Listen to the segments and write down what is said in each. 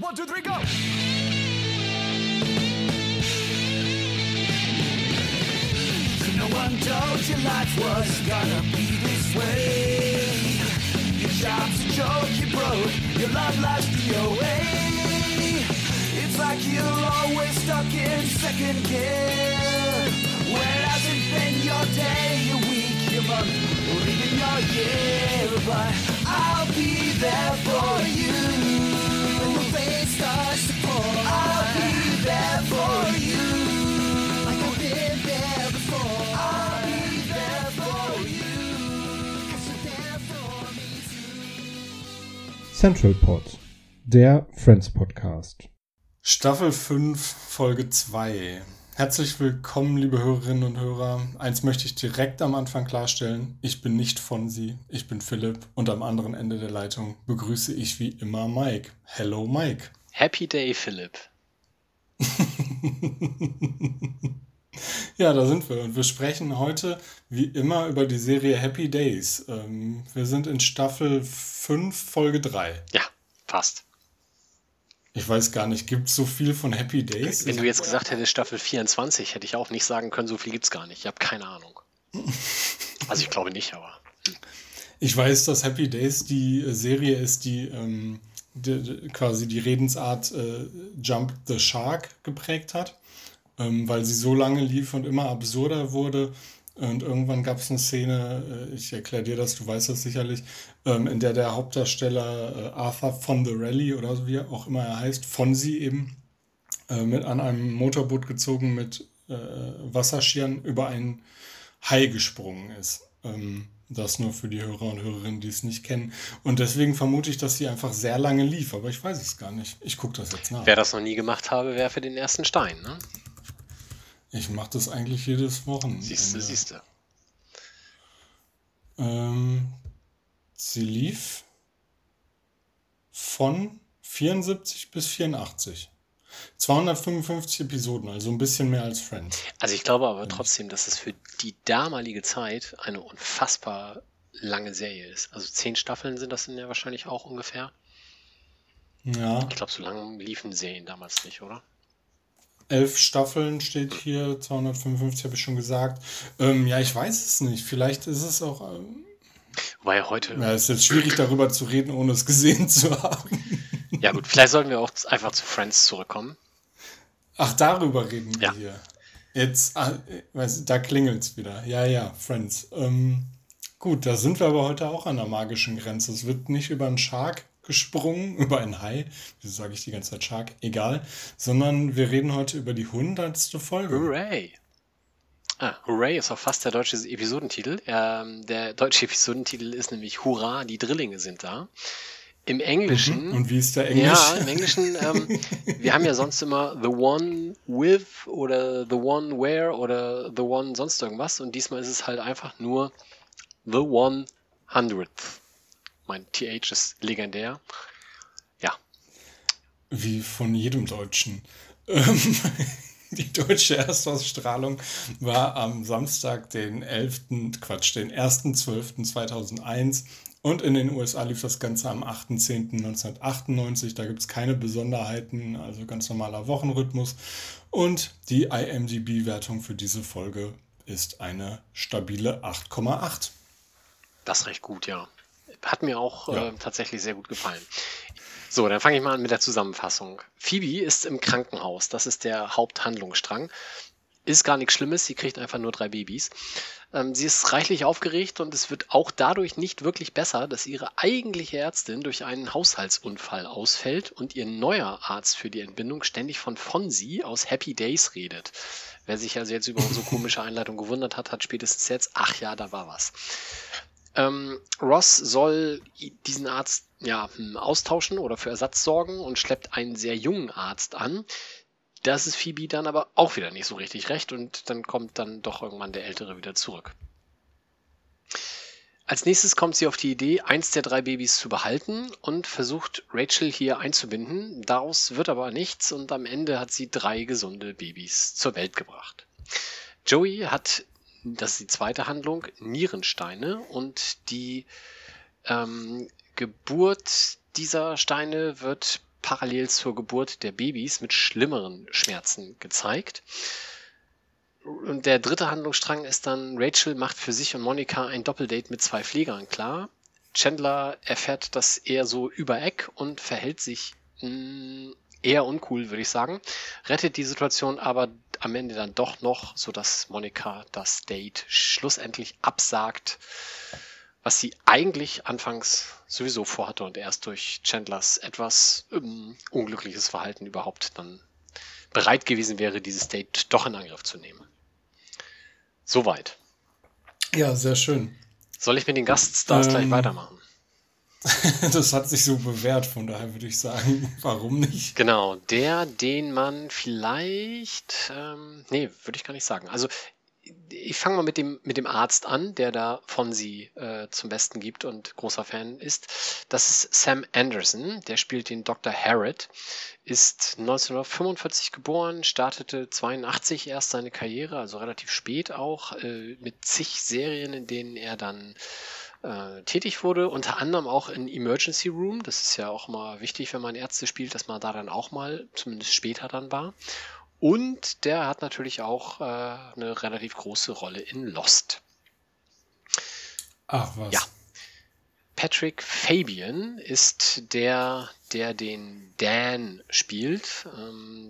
One, two, three, go! No one told you life was gonna be this way. Your job's a joke, you broke, your love life's DOA. It's like you're always stuck in second gear. When it hasn't been your day, your week, your month, or even your year. But I'll be there for you. When the rain starts to pour, I'll be there for you. Central Pod, der Friends Podcast. Staffel 5, Folge 2. Herzlich willkommen, liebe Hörerinnen und Hörer. Eins möchte ich direkt am Anfang klarstellen. Ich bin nicht Fonzie, ich bin Philipp und am anderen Ende der Leitung begrüße ich wie immer Mike. Hello Mike. Happy Day, Philipp. Ja, da sind wir und wir sprechen heute wie immer über die Serie Happy Days. Wir sind in Staffel 5, Folge 3. Ja, passt. Ich weiß gar nicht, gibt es so viel von Happy Days? Wenn du jetzt gesagt hättest Staffel 24, hätte ich auch nicht sagen können, so viel gibt es gar nicht. Ich habe keine Ahnung. Also ich glaube nicht, aber... Ich weiß, dass Happy Days die Serie ist, die... quasi die Redensart Jump the Shark geprägt hat, weil sie so lange lief und immer absurder wurde. Und irgendwann gab es eine Szene, ich erkläre dir das, du weißt das sicherlich, in der der Hauptdarsteller Arthur von The Rally oder wie auch immer er heißt, Fonzie eben, mit an einem Motorboot gezogen mit Wasserskiern über einen Hai gesprungen ist. Das nur für die Hörer und Hörerinnen, die es nicht kennen. Und deswegen vermute ich, dass sie einfach sehr lange lief. Aber ich weiß es gar nicht. Ich gucke das jetzt nach. Wer das noch nie gemacht habe, werfe den ersten Stein, ne? Ich mache das eigentlich jedes Wochenende. Siehst du. Sie lief von 74 bis 84. 255 Episoden, also ein bisschen mehr als Friends. Also ich glaube aber trotzdem, dass es für die damalige Zeit eine unfassbar lange Serie ist. Also 10 Staffeln sind das denn ja wahrscheinlich auch ungefähr. Ja. Ich glaube, so lange liefen Serien damals nicht, oder? 11 Staffeln steht hier, 255 habe ich schon gesagt. Ja, ich weiß es nicht. Vielleicht ist es auch... Wobei heute... Ja, es ist jetzt schwierig, darüber zu reden, ohne es gesehen zu haben. Ja gut, vielleicht sollten wir auch einfach zu Friends zurückkommen. Ach, darüber reden wir hier. Jetzt, da klingelt's wieder. Ja, Friends. Gut, da sind wir aber heute auch an der magischen Grenze. Es wird nicht über einen Shark gesprungen, über einen Hai. Wieso sage ich die ganze Zeit Shark? Egal. Sondern wir reden heute über die 100. Folge. Hooray! Ah, Hooray ist auch fast der deutsche Episodentitel. Der deutsche Episodentitel ist nämlich Hurra, die Drillinge sind da. Im Englischen. Und wie ist der Englisch? Ja, im Englischen, wir haben ja sonst immer the one with oder the one where oder the one sonst irgendwas und diesmal ist es halt einfach nur the 100th. Mein TH ist legendär. Ja. Wie von jedem Deutschen. Die deutsche Erstausstrahlung war am Samstag, den 1.12.2001 und in den USA lief das Ganze am 8.10.1998. Da gibt es keine Besonderheiten, also ganz normaler Wochenrhythmus. Und die IMDb-Wertung für diese Folge ist eine stabile 8,8. Das ist recht gut, ja. Hat mir auch tatsächlich sehr gut gefallen. So, dann fange ich mal an mit der Zusammenfassung. Phoebe ist im Krankenhaus, das ist der Haupthandlungsstrang. Ist gar nichts Schlimmes, sie kriegt einfach nur 3 Babys. Sie ist reichlich aufgeregt und es wird auch dadurch nicht wirklich besser, dass ihre eigentliche Ärztin durch einen Haushaltsunfall ausfällt und ihr neuer Arzt für die Entbindung ständig von Fonzie aus Happy Days redet. Wer sich also jetzt über unsere komische Einleitung gewundert hat, hat spätestens jetzt, ach ja, da war was. Ross soll diesen Arzt austauschen oder für Ersatz sorgen und schleppt einen sehr jungen Arzt an. Das ist Phoebe dann aber auch wieder nicht so richtig recht und dann kommt dann doch irgendwann der Ältere wieder zurück. Als nächstes kommt sie auf die Idee, eins der 3 Babys zu behalten und versucht Rachel hier einzubinden. Daraus wird aber nichts und am Ende hat sie 3 gesunde Babys zur Welt gebracht. Joey hat, das ist die zweite Handlung, Nierensteine und die Geburt dieser Steine wird parallel zur Geburt der Babys mit schlimmeren Schmerzen gezeigt. Und der dritte Handlungsstrang ist dann, Rachel macht für sich und Monica ein Doppeldate mit 2 Pflegern klar. Chandler erfährt das eher so über Eck und verhält sich eher uncool, würde ich sagen. Rettet die Situation aber am Ende dann doch noch, sodass Monica das Date schlussendlich absagt, was sie eigentlich anfangs sowieso vorhatte und erst durch Chandlers etwas unglückliches Verhalten überhaupt dann bereit gewesen wäre, dieses Date doch in Angriff zu nehmen. Soweit. Ja, sehr schön. Soll ich mit den Gaststars gleich weitermachen? Das hat sich so bewährt, von daher würde ich sagen, warum nicht? Genau, den man vielleicht... würde ich gar nicht sagen. Also, ich fange mal mit dem Arzt an, der da Fonzie zum Besten gibt und großer Fan ist. Das ist Sam Anderson, der spielt den Dr. Harad, ist 1945 geboren, startete 1982 erst seine Karriere, also relativ spät auch, mit zig Serien, in denen er dann tätig wurde, unter anderem auch in Emergency Room. Das ist ja auch mal wichtig, wenn man Ärzte spielt, dass man da dann auch mal, zumindest später dann war. Und der hat natürlich auch eine relativ große Rolle in Lost. Ach was. Ja. Patrick Fabian ist der den Dan spielt.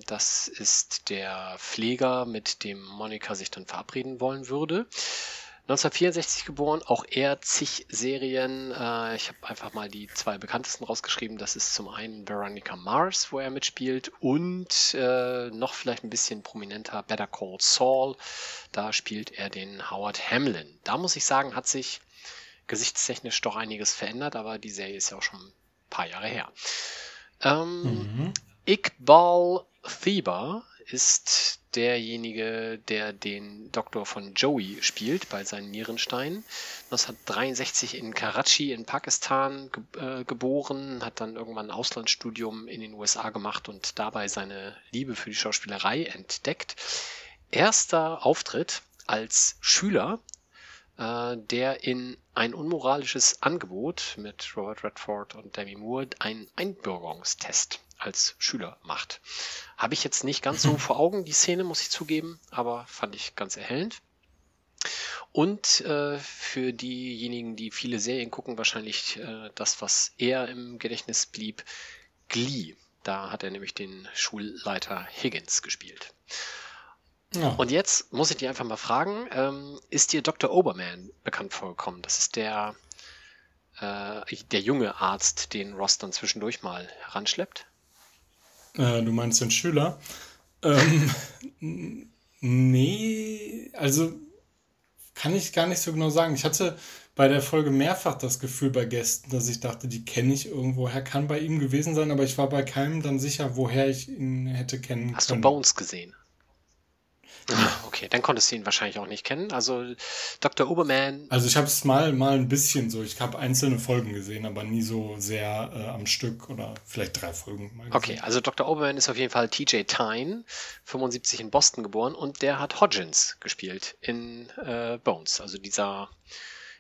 Das ist der Pfleger, mit dem Monica sich dann verabreden wollen würde. 1964 geboren, auch er zig Serien. Ich habe einfach mal die 2 bekanntesten rausgeschrieben. Das ist zum einen Veronica Mars, wo er mitspielt, und noch vielleicht ein bisschen prominenter Better Call Saul. Da spielt er den Howard Hamlin. Da muss ich sagen, hat sich gesichtstechnisch doch einiges verändert, aber die Serie ist ja auch schon ein paar Jahre her. Iqbal Thiba ist derjenige, der den Doktor von Joey spielt bei seinen Nierensteinen. 1963 in Karachi in Pakistan geboren, hat dann irgendwann ein Auslandsstudium in den USA gemacht und dabei seine Liebe für die Schauspielerei entdeckt. Erster Auftritt als Schüler, der in Ein unmoralisches Angebot mit Robert Redford und Demi Moore einen Einbürgerungstest als Schüler macht. Habe ich jetzt nicht ganz so vor Augen, die Szene, muss ich zugeben, aber fand ich ganz erhellend. Und für diejenigen, die viele Serien gucken, wahrscheinlich das, was eher im Gedächtnis blieb, Glee. Da hat er nämlich den Schulleiter Higgins gespielt. Ja. Und jetzt muss ich dich einfach mal fragen, ist dir Dr. Obermann bekannt vorgekommen? Das ist der junge Arzt, den Ross dann zwischendurch mal heranschleppt? Du meinst den Schüler? Nee, also kann ich gar nicht so genau sagen. Ich hatte bei der Folge mehrfach das Gefühl bei Gästen, dass ich dachte, die kenne ich irgendwoher, kann bei ihm gewesen sein, aber ich war bei keinem dann sicher, woher ich ihn hätte kennen können. Hast du Bones gesehen? Ah, okay, dann konntest du ihn wahrscheinlich auch nicht kennen. Also Dr. Obermann... Also ich habe es mal ein bisschen so, ich habe einzelne Folgen gesehen, aber nie so sehr am Stück oder vielleicht 3 Folgen mal gesehen. Okay, also Dr. Obermann ist auf jeden Fall T.J. Thyne, 1975 in Boston geboren, und der hat Hodgins gespielt in Bones. Also dieser,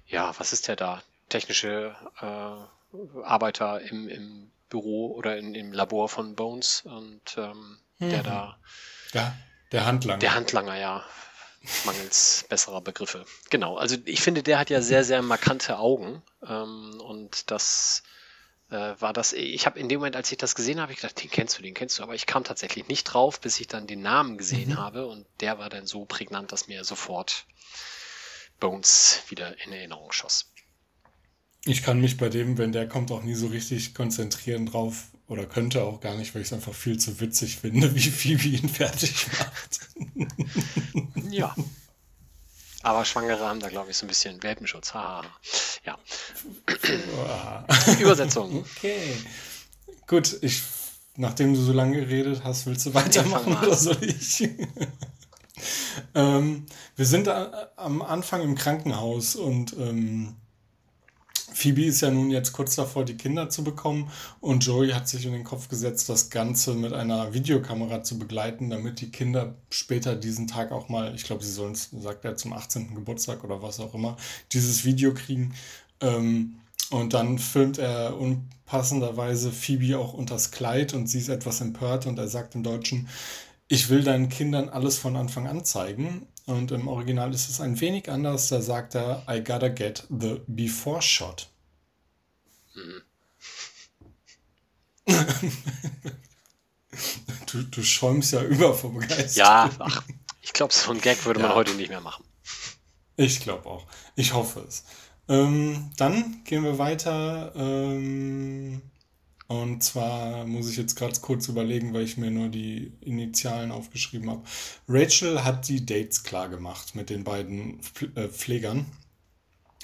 ja, was ist der da? Technische Arbeiter im Büro oder im Labor von Bones und der da... Ja. Der Handlanger. Der Handlanger, ja. Mangels besserer Begriffe. Genau, also ich finde, der hat ja sehr, sehr markante Augen. Und das war das... Ich habe in dem Moment, als ich das gesehen habe, ich gedacht, den kennst du. Aber ich kam tatsächlich nicht drauf, bis ich dann den Namen gesehen habe. Und der war dann so prägnant, dass mir sofort Bones wieder in Erinnerung schoss. Ich kann mich bei dem, wenn der kommt, auch nie so richtig konzentrieren drauf. Oder könnte auch gar nicht, weil ich es einfach viel zu witzig finde, wie Phoebe ihn fertig macht. Ja. Aber Schwangere haben da, glaube ich, so ein bisschen Welpenschutz. Ha. Ja. Übersetzung. Okay. Gut, nachdem du so lange geredet hast, willst du weitermachen oder soll ich? Wir sind am Anfang im Krankenhaus und... Phoebe ist ja nun jetzt kurz davor, die Kinder zu bekommen, und Joey hat sich in den Kopf gesetzt, das Ganze mit einer Videokamera zu begleiten, damit die Kinder später diesen Tag auch mal, ich glaube, sie sollen es, sagt er, zum 18. Geburtstag oder was auch immer, dieses Video kriegen, Und dann filmt er unpassenderweise Phoebe auch unters Kleid und sie ist etwas empört und er sagt im Deutschen, ich will deinen Kindern alles von Anfang an zeigen. Und im Original ist es ein wenig anders, da sagt er, I gotta get the before shot. Du schäumst ja über vom Geist. Ja, ach, ich glaube, so einen Gag würde man heute nicht mehr machen. Ich glaube auch. Ich hoffe es. Dann gehen wir weiter. Und zwar muss ich jetzt gerade kurz überlegen, weil ich mir nur die Initialen aufgeschrieben habe. Rachel hat die Dates klar gemacht mit den beiden Pflegern.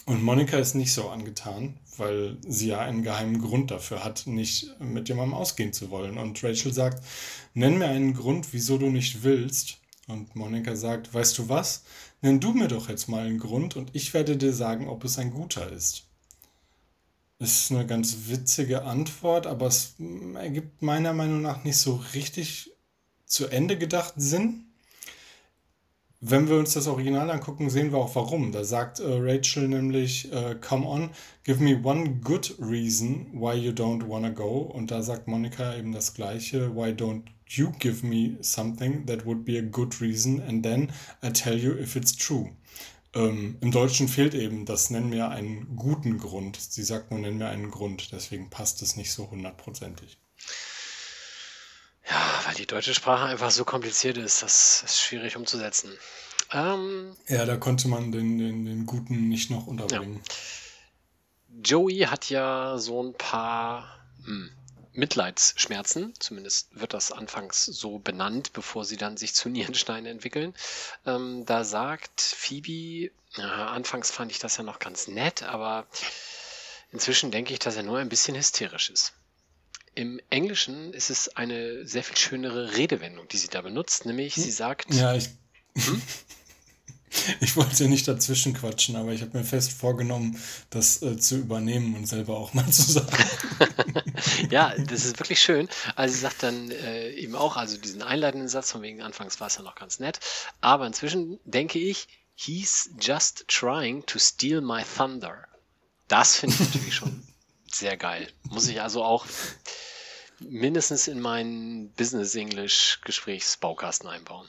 Und Monica ist nicht so angetan, weil sie ja einen geheimen Grund dafür hat, nicht mit jemandem ausgehen zu wollen. Und Rachel sagt, nenn mir einen Grund, wieso du nicht willst. Und Monica sagt, weißt du was? Nenn du mir doch jetzt mal einen Grund und ich werde dir sagen, ob es ein guter ist. Das ist eine ganz witzige Antwort, aber es ergibt meiner Meinung nach nicht so richtig zu Ende gedacht Sinn. Wenn wir uns das Original angucken, sehen wir auch warum. Da sagt Rachel nämlich, come on, give me one good reason why you don't wanna go. Und da sagt Monica eben das Gleiche, why don't you give me something that would be a good reason and then I tell you if it's true. Im Deutschen fehlt eben das nenn mir einen guten Grund. Sie sagt nur, nenn mir einen Grund. Deswegen passt es nicht so hundertprozentig. Ja, weil die deutsche Sprache einfach so kompliziert ist, das ist schwierig umzusetzen. Ja, da konnte man den Guten nicht noch unterbringen. Ja. Joey hat ja so ein paar Mitleidsschmerzen, zumindest wird das anfangs so benannt, bevor sie dann sich zu Nierensteinen entwickeln. Da sagt Phoebe, anfangs fand ich das ja noch ganz nett, aber inzwischen denke ich, dass er nur ein bisschen hysterisch ist. Im Englischen ist es eine sehr viel schönere Redewendung, die sie da benutzt, nämlich sie sagt... Ja, ich wollte nicht dazwischen quatschen, aber ich habe mir fest vorgenommen, das zu übernehmen und selber auch mal zu sagen. Ja, das ist wirklich schön. Also sie sagt dann eben auch, also diesen einleitenden Satz, von wegen anfangs war es ja noch ganz nett, aber inzwischen denke ich, he's just trying to steal my thunder. Das finde ich natürlich schon sehr geil. Muss ich also auch... mindestens in meinen Business-English-Gesprächsbaukasten einbauen.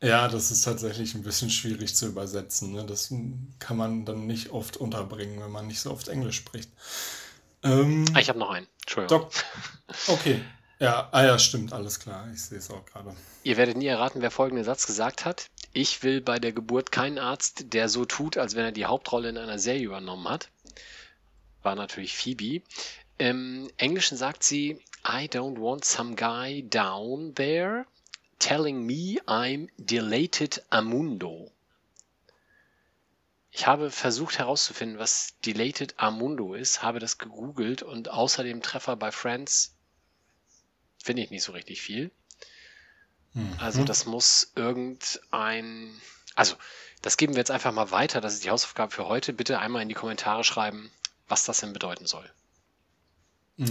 Ja, das ist tatsächlich ein bisschen schwierig zu übersetzen. Ne? Das kann man dann nicht oft unterbringen, wenn man nicht so oft Englisch spricht. Ich habe noch einen. Entschuldigung. Okay. Ja, ja, stimmt. Alles klar. Ich sehe es auch gerade. Ihr werdet nie erraten, wer folgenden Satz gesagt hat. Ich will bei der Geburt keinen Arzt, der so tut, als wenn er die Hauptrolle in einer Serie übernommen hat. War natürlich Phoebe. Im Englischen sagt sie, I don't want some guy down there telling me I'm dilated amundo. Ich habe versucht herauszufinden, was dilated amundo ist, habe das gegoogelt und außer dem Treffer bei Friends finde ich nicht so richtig viel. Also das muss das geben wir jetzt einfach mal weiter, das ist die Hausaufgabe für heute. Bitte einmal in die Kommentare schreiben, was das denn bedeuten soll.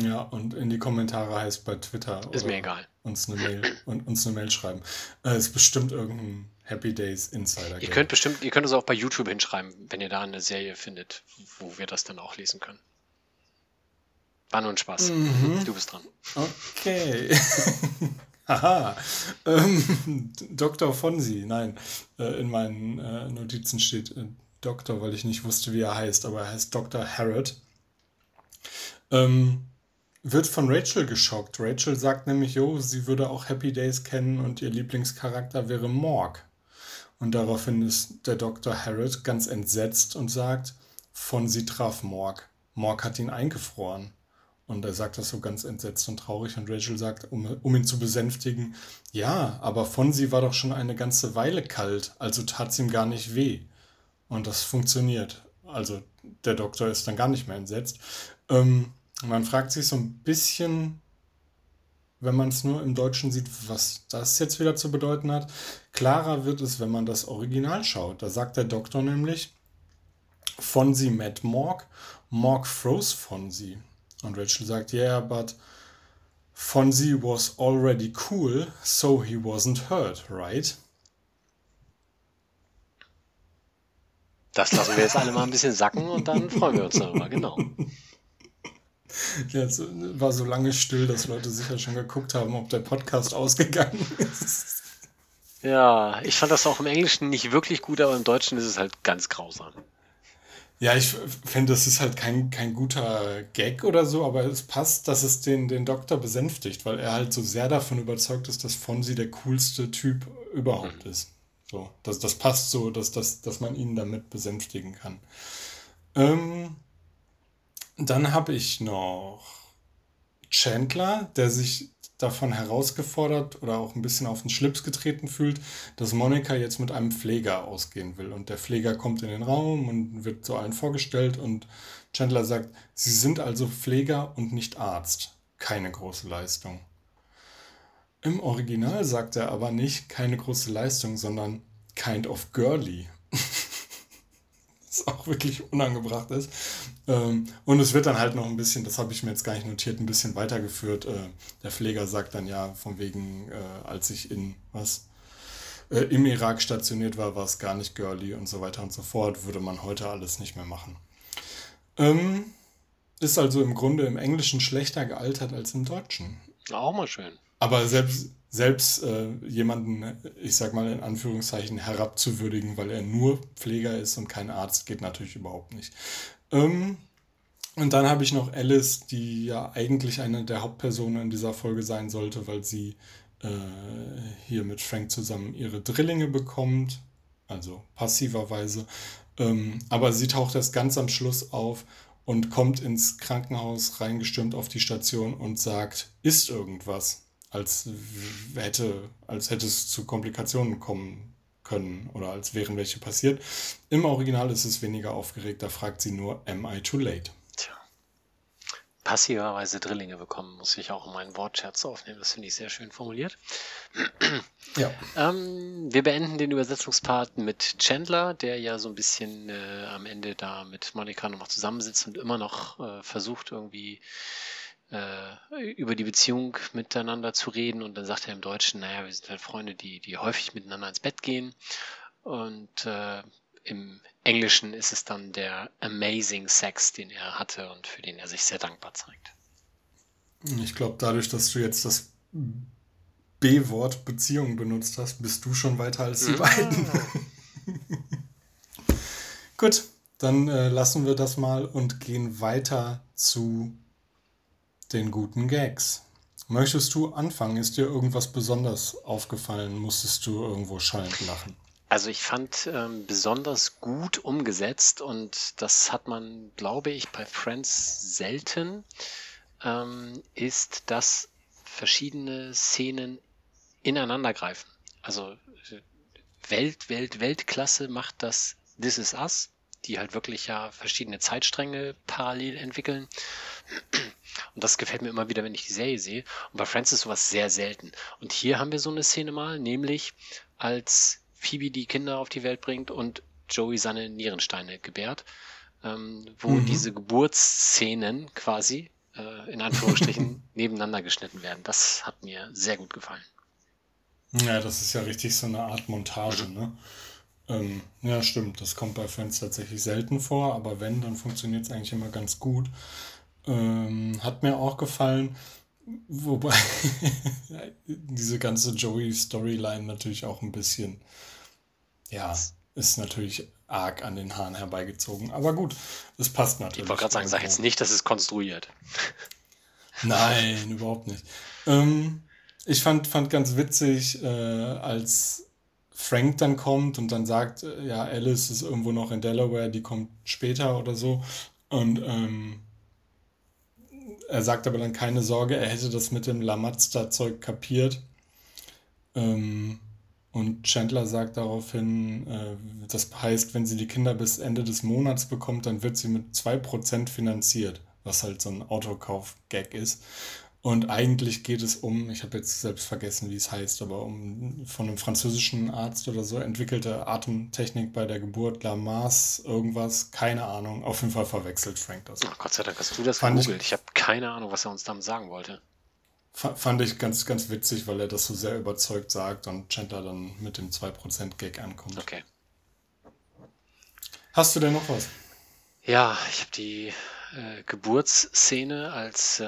Ja, und in die Kommentare heißt bei Twitter ist oder mir egal. Uns eine Mail schreiben. Es ist bestimmt irgendein Happy Days Insider. Ihr könnt es auch bei YouTube hinschreiben, wenn ihr da eine Serie findet, wo wir das dann auch lesen können. War nur ein Spaß. Mhm. Du bist dran. Okay. Aha. Dr. Fonzie. Nein, in meinen Notizen steht Doktor, weil ich nicht wusste, wie er heißt, aber er heißt Dr. Harad. Wird von Rachel geschockt. Rachel sagt nämlich, sie würde auch Happy Days kennen und ihr Lieblingscharakter wäre Morg. Und daraufhin ist der Dr. Harad ganz entsetzt und sagt, Fonzie traf Morg. Morg hat ihn eingefroren. Und er sagt das so ganz entsetzt und traurig und Rachel sagt, um ihn zu besänftigen, ja, aber Fonzie war doch schon eine ganze Weile kalt, also tat's ihm gar nicht weh. Und das funktioniert. Also der Doktor ist dann gar nicht mehr entsetzt. Man fragt sich so ein bisschen, wenn man es nur im Deutschen sieht, was das jetzt wieder zu bedeuten hat. Klarer wird es, wenn man das Original schaut. Da sagt der Doktor nämlich, Fonzie met Morg, Morg froze Fonzie. Und Rachel sagt, yeah, but Fonzie was already cool, so he wasn't hurt, right? Das lassen wir jetzt alle mal ein bisschen sacken und dann freuen wir uns darüber, genau. Ja, es war so lange still, dass Leute sicher schon geguckt haben, ob der Podcast ausgegangen ist. Ja, ich fand das auch im Englischen nicht wirklich gut, aber im Deutschen ist es halt ganz grausam. Ja, ich finde, das ist halt kein guter Gag oder so, aber es passt, dass es den Doktor besänftigt, weil er halt so sehr davon überzeugt ist, dass Fonzie der coolste Typ überhaupt ist. So, das passt so, dass man ihn damit besänftigen kann. Dann habe ich noch Chandler, der sich davon herausgefordert oder auch ein bisschen auf den Schlips getreten fühlt, dass Monica jetzt mit einem Pfleger ausgehen will. Und der Pfleger kommt in den Raum und wird zu allen vorgestellt und Chandler sagt, sie sind also Pfleger und nicht Arzt. Keine große Leistung. Im Original sagt er aber nicht, keine große Leistung, sondern kind of girly. Was auch wirklich unangebracht ist. Und es wird dann halt noch ein bisschen, das habe ich mir jetzt gar nicht notiert, ein bisschen weitergeführt. Der Pfleger sagt dann ja, von wegen, als ich im Irak stationiert war es gar nicht girly und so weiter und so fort, würde man heute alles nicht mehr machen. Ist also im Grunde im Englischen schlechter gealtert als im Deutschen. Auch mal schön. Aber selbst jemanden, ich sag mal in Anführungszeichen, herabzuwürdigen, weil er nur Pfleger ist und kein Arzt, geht natürlich überhaupt nicht. Und dann habe ich noch Alice, die ja eigentlich eine der Hauptpersonen in dieser Folge sein sollte, weil sie hier mit Frank zusammen ihre Drillinge bekommt, also passiverweise. Aber sie taucht erst ganz am Schluss auf und kommt ins Krankenhaus reingestürmt auf die Station und sagt, ist irgendwas, als hätte es zu Komplikationen kommen können oder als wären welche passiert. Im Original ist es weniger aufgeregt, da fragt sie nur, am I too late? Tja, passiverweise Drillinge bekommen, muss ich auch in meinen Wortschatz aufnehmen, das finde ich sehr schön formuliert. Ja. Wir beenden den Übersetzungspart mit Chandler, der ja so ein bisschen am Ende da mit Monica nochmal zusammensitzt und immer noch versucht irgendwie über die Beziehung miteinander zu reden und dann sagt er im Deutschen, naja, wir sind halt Freunde, die häufig miteinander ins Bett gehen und im Englischen ist es dann der Amazing Sex, den er hatte und für den er sich sehr dankbar zeigt. Ich glaube, dadurch, dass du jetzt das B-Wort Beziehung benutzt hast, bist du schon weiter als die beiden. Gut, dann lassen wir das mal und gehen weiter zu den guten Gags. Möchtest du anfangen? Ist dir irgendwas besonders aufgefallen? Musstest du irgendwo schallend lachen? Also ich fand besonders gut umgesetzt und das hat man, glaube ich, bei Friends selten, ist, dass verschiedene Szenen ineinander greifen. Also Weltklasse macht das This Is Us, die halt wirklich ja verschiedene Zeitstränge parallel entwickeln. Und das gefällt mir immer wieder, wenn ich die Serie sehe. Und bei Friends ist sowas sehr selten. Und hier haben wir so eine Szene mal, nämlich als Phoebe die Kinder auf die Welt bringt und Joey seine Nierensteine gebärt, wo diese Geburtsszenen quasi, in Anführungsstrichen, nebeneinander geschnitten werden. Das hat mir sehr gut gefallen. Ja, das ist ja richtig so eine Art Montage, ne? Ja, stimmt, das kommt bei Friends tatsächlich selten vor, aber wenn, dann funktioniert es eigentlich immer ganz gut. Hat mir auch gefallen, wobei diese ganze Joey-Storyline natürlich auch ein bisschen, ja, ist natürlich arg an den Haaren herbeigezogen. Aber gut, es passt natürlich. Ich wollte gerade sagen, sag jetzt nicht, dass es konstruiert. Nein, überhaupt nicht. Ich fand ganz witzig, als Frank dann kommt und dann sagt, ja, Alice ist irgendwo noch in Delaware, die kommt später oder so. Und er sagt aber dann, keine Sorge, er hätte das mit dem Lamazda-Zeug kapiert. Und Chandler sagt daraufhin, das heißt, wenn sie die Kinder bis Ende des Monats bekommt, dann wird sie mit 2% finanziert, was halt so ein Autokauf-Gag ist. Und eigentlich geht es um, ich habe jetzt selbst vergessen, wie es heißt, aber um von einem französischen Arzt oder so entwickelte Atemtechnik bei der Geburt, La Mars, irgendwas, keine Ahnung. Auf jeden Fall verwechselt Frank das. Ach, Gott sei Dank hast du das gegoogelt. Ich habe keine Ahnung, was er uns damit sagen wollte. Fand ich ganz, ganz witzig, weil er das so sehr überzeugt sagt und Chandler dann mit dem 2%-Gag ankommt. Okay. Hast du denn noch was? Ja, ich habe die Geburtsszene, als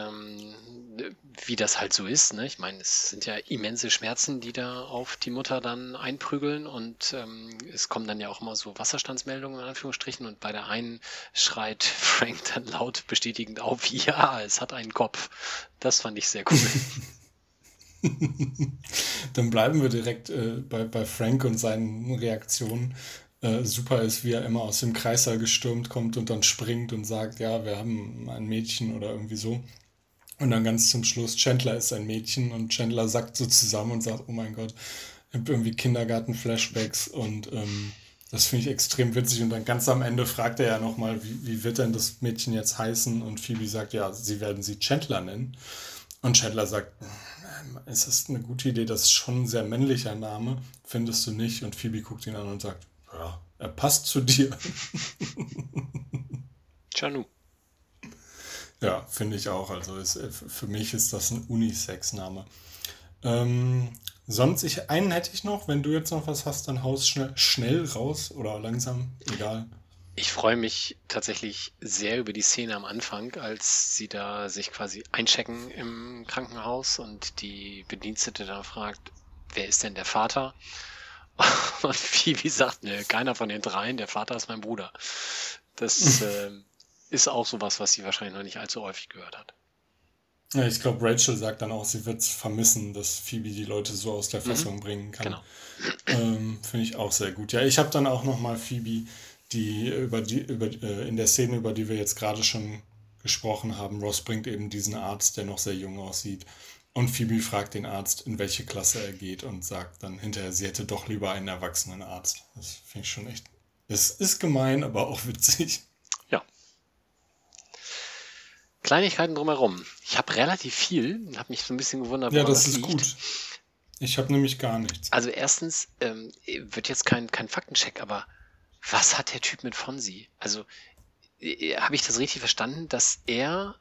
wie das halt so ist, ne? Ich meine, es sind ja immense Schmerzen, die da auf die Mutter dann einprügeln, und es kommen dann ja auch immer so Wasserstandsmeldungen in Anführungsstrichen, und bei der einen schreit Frank dann laut bestätigend auf: Ja, es hat einen Kopf. Das fand ich sehr cool. Dann bleiben wir direkt bei Frank und seinen Reaktionen. Super ist, wie er immer aus dem Kreißsaal gestürmt kommt und dann springt und sagt, ja, wir haben ein Mädchen oder irgendwie so. Und dann ganz zum Schluss, Chandler ist ein Mädchen, und Chandler sackt so zusammen und sagt, oh mein Gott, ich habe irgendwie Kindergarten-Flashbacks, und das finde ich extrem witzig. Und dann ganz am Ende fragt er ja nochmal, wie wird denn das Mädchen jetzt heißen? Und Phoebe sagt, ja, sie werden sie Chandler nennen. Und Chandler sagt, ist das eine gute Idee, das ist schon ein sehr männlicher Name, findest du nicht? Und Phoebe guckt ihn an und sagt, ja, er passt zu dir. Chanu. Ja, finde ich auch. Also für mich ist das ein Unisex-Name. Sonst, einen hätte ich noch. Wenn du jetzt noch was hast, dann haust schnell raus oder langsam, egal. Ich freue mich tatsächlich sehr über die Szene am Anfang, als sie da sich quasi einchecken im Krankenhaus und die Bedienstete da fragt, wer ist denn der Vater? Und Phoebe sagt, ne, keiner von den dreien, der Vater ist mein Bruder. Das ist auch sowas, was sie wahrscheinlich noch nicht allzu häufig gehört hat. Ja, ich glaube, Rachel sagt dann auch, sie wird es vermissen, dass Phoebe die Leute so aus der Fassung bringen kann. Genau. Finde ich auch sehr gut. Ja, ich habe dann auch nochmal Phoebe, in der Szene, über die wir jetzt gerade schon gesprochen haben, Ross bringt eben diesen Arzt, der noch sehr jung aussieht. Und Phoebe fragt den Arzt, in welche Klasse er geht, und sagt dann hinterher, sie hätte doch lieber einen erwachsenen Arzt. Das finde ich schon echt, es ist gemein, aber auch witzig. Ja. Kleinigkeiten drumherum. Ich habe relativ viel, habe mich so ein bisschen gewundert. Ja, das ist gut. Ich habe nämlich gar nichts. Also erstens, wird jetzt kein Faktencheck, aber was hat der Typ mit Fonzie? Also, habe ich das richtig verstanden, dass er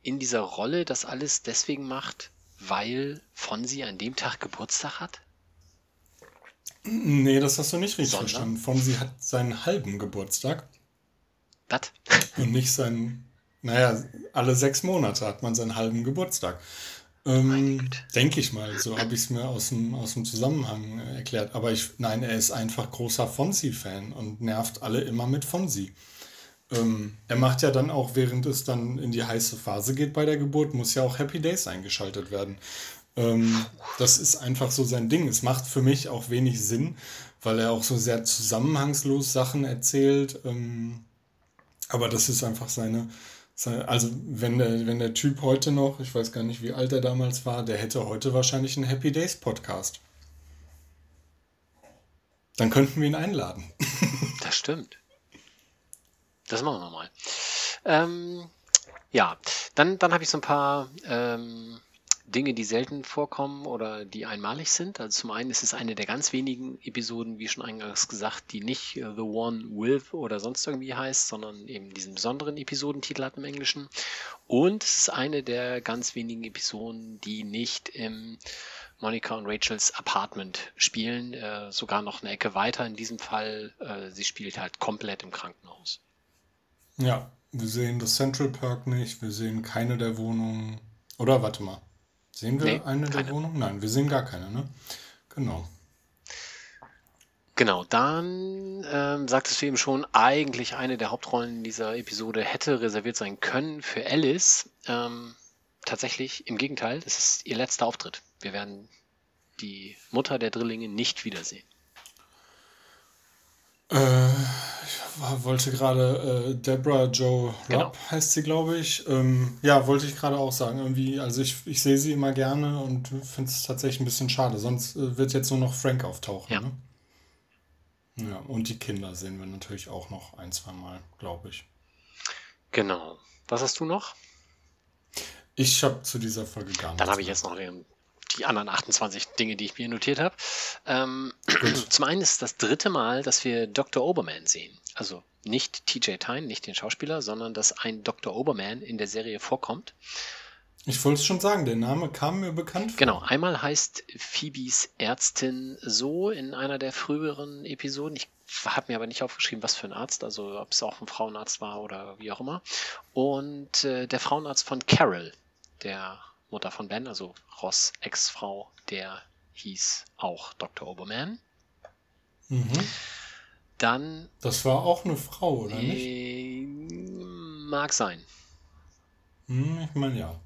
in dieser Rolle das alles deswegen macht, weil Fonzie an dem Tag Geburtstag hat? Nee, das hast du nicht richtig verstanden. Fonzie hat seinen halben Geburtstag. Was? Und nicht seinen... Naja, alle 6 Monate hat man seinen halben Geburtstag. Denke ich mal, so habe ich es mir aus dem Zusammenhang erklärt. Aber er ist einfach großer Fonzie-Fan und nervt alle immer mit Fonzie. Er macht ja dann auch, während es dann in die heiße Phase geht bei der Geburt, muss ja auch Happy Days eingeschaltet werden. Das ist einfach so sein Ding. Es macht für mich auch wenig Sinn, weil er auch so sehr zusammenhangslos Sachen erzählt. Aber das ist einfach seine also wenn der Typ heute noch, ich weiß gar nicht, wie alt er damals war, der hätte heute wahrscheinlich einen Happy Days Podcast. Dann könnten wir ihn einladen. Das stimmt. Das machen wir mal. Ja, dann habe ich so ein paar Dinge, die selten vorkommen oder die einmalig sind. Also zum einen ist es eine der ganz wenigen Episoden, wie schon eingangs gesagt, die nicht The One With oder sonst irgendwie heißt, sondern eben diesen besonderen Episodentitel hat im Englischen. Und es ist eine der ganz wenigen Episoden, die nicht im Monica und Rachels Apartment spielen, sogar noch eine Ecke weiter. In diesem Fall, sie spielt halt komplett im Krankenhaus. Ja, wir sehen das Central Park nicht, wir sehen keine der Wohnungen. Oder warte mal, sehen wir eine der Wohnungen? Nein, wir sehen gar keine, ne? Genau. Genau, dann sagtest du eben schon, eigentlich eine der Hauptrollen dieser Episode hätte reserviert sein können für Alice. Tatsächlich, im Gegenteil, es ist ihr letzter Auftritt. Wir werden die Mutter der Drillinge nicht wiedersehen. Ich wollte gerade Deborah Jo Rupp, genau, heißt sie, glaube ich. Ja, wollte ich gerade auch sagen. Irgendwie, also ich sehe sie immer gerne und finde es tatsächlich ein bisschen schade. Sonst wird jetzt nur noch Frank auftauchen. Ja. Ne? Ja, und die Kinder sehen wir natürlich auch noch 1-2 Mal, glaube ich. Genau. Was hast du noch? Ich habe zu dieser Folge gar nichts. Dann habe ich jetzt noch die anderen 28 Dinge, die ich mir notiert habe. Zum einen ist das 3. Mal, dass wir Dr. Obermann sehen. Also nicht T.J. Thyne, nicht den Schauspieler, sondern dass ein Dr. Obermann in der Serie vorkommt. Ich wollte es schon sagen, der Name kam mir bekannt vor. Genau, einmal heißt Phoebes Ärztin so in einer der früheren Episoden. Ich habe mir aber nicht aufgeschrieben, was für ein Arzt, also ob es auch ein Frauenarzt war oder wie auch immer. Und der Frauenarzt von Carol, der Mutter von Ben, also Ross' Ex-Frau, der hieß auch Dr. Obermann. Mhm. Dann... Das war auch eine Frau, oder nicht? Mag sein. Ich meine, ja.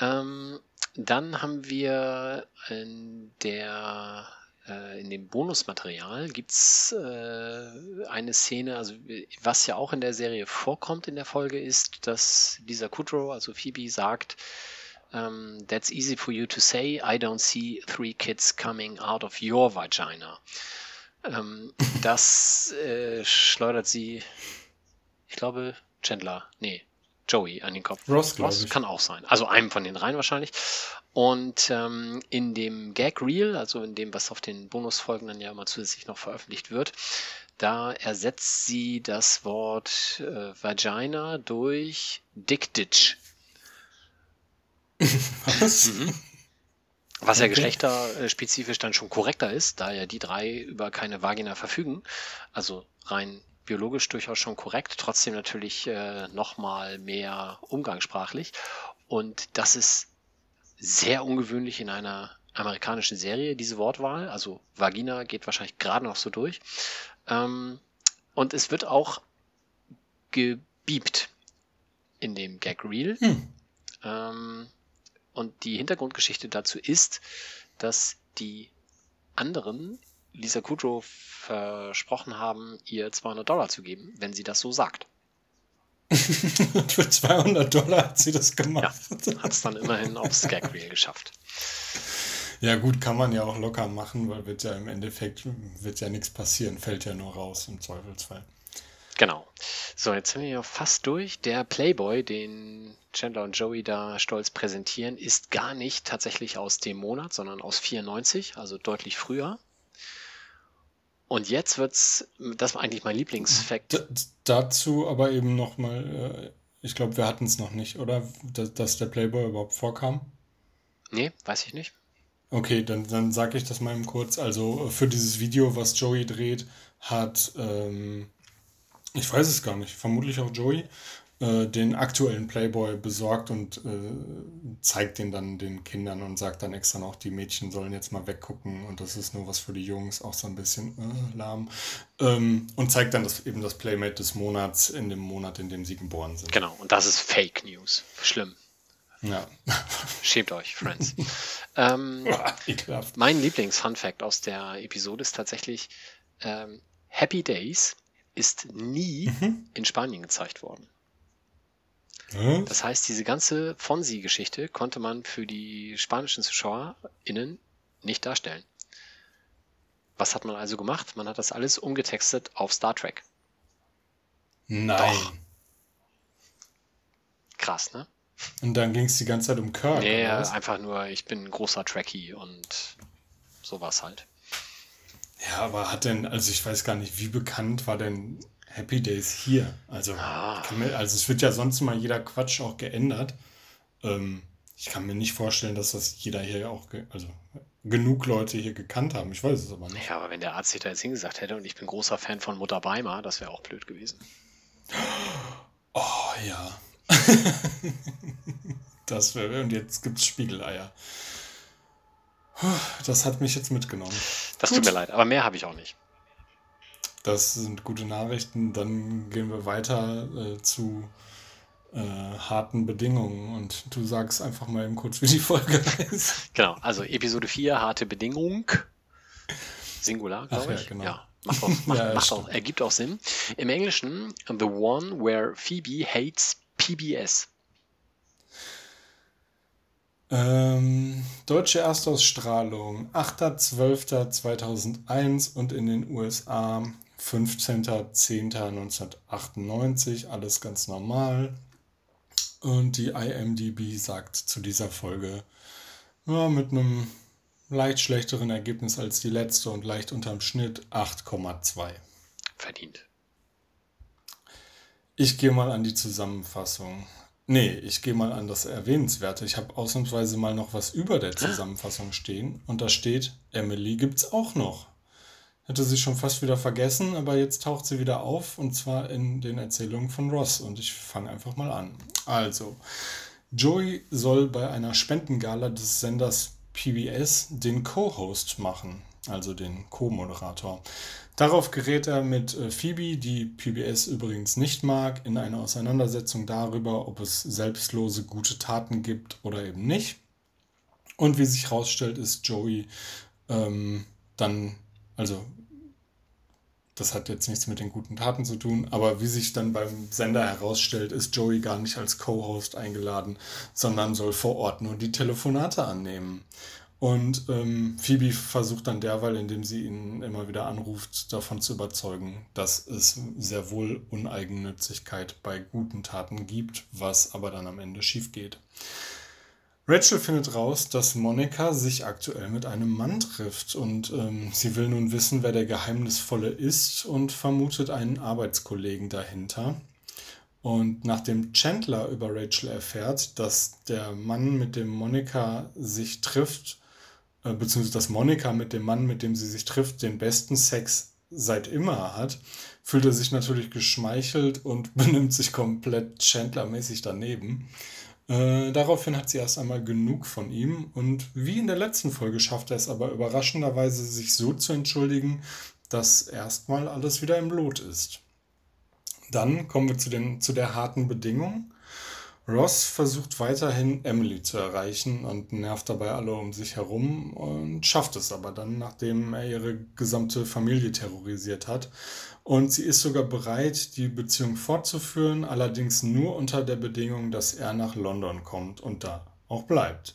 Dann haben wir in dem Bonusmaterial gibt's eine Szene, also was ja auch in der Serie vorkommt in der Folge ist, dass dieser Kudrow, also Phoebe, sagt, that's easy for you to say, I don't see 3 kids coming out of your vagina. Das schleudert sie, ich glaube, Joey an den Kopf. Ross kann auch sein. Also einem von den dreien wahrscheinlich. Und in dem Gag-Reel, also in dem, was auf den Bonusfolgen dann ja immer zusätzlich noch veröffentlicht wird, da ersetzt sie das Wort Vagina durch Dick-Ditch. Was? Mhm. Was ja geschlechterspezifisch dann schon korrekter ist, da ja die 3 über keine Vagina verfügen. Also rein biologisch durchaus schon korrekt, trotzdem natürlich nochmal mehr umgangssprachlich. Und das ist sehr ungewöhnlich in einer amerikanischen Serie, diese Wortwahl. Also Vagina geht wahrscheinlich gerade noch so durch. Und es wird auch gebiebt in dem Gag-Reel. Und die Hintergrundgeschichte dazu ist, dass die anderen Lisa Kudrow versprochen haben, ihr $200 zu geben, wenn sie das so sagt. Für $200 hat sie das gemacht. Ja, hat es dann immerhin aufs Gag-Reel geschafft. Ja gut, kann man ja auch locker machen, weil wird ja im Endeffekt wird ja nichts passieren, fällt ja nur raus im Zweifelsfall. Genau. So, jetzt sind wir ja fast durch. Der Playboy, den Chandler und Joey da stolz präsentieren, ist gar nicht tatsächlich aus dem Monat, sondern aus 94, also deutlich früher. Und jetzt wird's, das war eigentlich mein Lieblingsfact. Dazu aber eben nochmal, ich glaube, wir hatten es noch nicht, oder? Dass der Playboy überhaupt vorkam? Nee, weiß ich nicht. Okay, dann sage ich das mal eben kurz. Also für dieses Video, was Joey dreht, hat, ich weiß es gar nicht, vermutlich auch Joey, den aktuellen Playboy besorgt und zeigt den dann den Kindern und sagt dann extra noch, die Mädchen sollen jetzt mal weggucken und das ist nur was für die Jungs, auch so ein bisschen lahm. Und zeigt dann das Playmate des Monats in dem Monat, in dem sie geboren sind. Genau, und das ist Fake News. Schlimm. Ja. Schämt euch, Friends. Mein Lieblings-Fun-Fact aus der Episode ist tatsächlich, Happy Days ist nie in Spanien gezeigt worden. Das heißt, diese ganze Fonzie-Geschichte konnte man für die spanischen ZuschauerInnen nicht darstellen. Was hat man also gemacht? Man hat das alles umgetextet auf Star Trek. Nein. Doch. Krass, ne? Und dann ging es die ganze Zeit um Kirk. Nee, einfach nur, ich bin ein großer Trekkie und sowas halt. Ja, aber ich weiß gar nicht, wie bekannt war denn Happy Days hier. Also es wird ja sonst immer jeder Quatsch auch geändert. Ich kann mir nicht vorstellen, dass das jeder hier auch, genug Leute hier gekannt haben. Ich weiß es aber nicht. Ja, aber wenn der Arzt sich da jetzt hingesagt hätte und ich bin großer Fan von Mutter Weimar, das wäre auch blöd gewesen. Oh, ja. Das wäre, und jetzt gibt's Spiegeleier. Das hat mich jetzt mitgenommen. Das tut mir leid, aber mehr habe ich auch nicht. Das sind gute Nachrichten. Dann gehen wir weiter zu harten Bedingungen. Und du sagst einfach mal eben kurz, wie die Folge heißt. Genau, also Episode 4, harte Bedingung. Singular, glaube ich. Ja, genau. Ja, macht auch, ergibt auch Sinn. Im Englischen, the one where Phoebe hates PBS. Deutsche Erstausstrahlung 8.12.2001 und in den USA 15.10.1998, alles ganz normal. Und die IMDb sagt zu dieser Folge, ja, mit einem leicht schlechteren Ergebnis als die letzte und leicht unterm Schnitt 8,2. Verdient. Ich gehe mal an die Zusammenfassung. Nee, ich gehe mal an das Erwähnenswerte. Ich habe ausnahmsweise mal noch was über der Zusammenfassung stehen. Und da steht, Emily gibt's auch noch. Hätte sie schon fast wieder vergessen, aber jetzt taucht sie wieder auf. Und zwar in den Erzählungen von Ross. Und ich fange einfach mal an. Also, Joey soll bei einer Spendengala des Senders PBS den Co-Host machen, also den Co-Moderator. Darauf gerät er mit Phoebe, die PBS übrigens nicht mag, in eine Auseinandersetzung darüber, ob es selbstlose gute Taten gibt oder eben nicht. Und wie sich herausstellt, ist Joey das hat jetzt nichts mit den guten Taten zu tun, aber wie sich dann beim Sender herausstellt, ist Joey gar nicht als Co-Host eingeladen, sondern soll vor Ort nur die Telefonate annehmen. Und Phoebe versucht dann derweil, indem sie ihn immer wieder anruft, davon zu überzeugen, dass es sehr wohl Uneigennützigkeit bei guten Taten gibt, was aber dann am Ende schief geht. Rachel findet raus, dass Monica sich aktuell mit einem Mann trifft und sie will nun wissen, wer der Geheimnisvolle ist und vermutet einen Arbeitskollegen dahinter. Und nachdem Chandler über Rachel erfährt, dass der Mann, mit dem Monica sich trifft, beziehungsweise dass Monica mit dem Mann, mit dem sie sich trifft, den besten Sex seit immer hat, fühlt er sich natürlich geschmeichelt und benimmt sich komplett Chandler-mäßig daneben. Daraufhin hat sie erst einmal genug von ihm und wie in der letzten Folge schafft er es aber überraschenderweise, sich so zu entschuldigen, dass erstmal alles wieder im Lot ist. Dann kommen wir zu der harten Bedingung. Ross versucht weiterhin, Emily zu erreichen und nervt dabei alle um sich herum und schafft es aber dann, nachdem er ihre gesamte Familie terrorisiert hat. Und sie ist sogar bereit, die Beziehung fortzuführen, allerdings nur unter der Bedingung, dass er nach London kommt und da auch bleibt.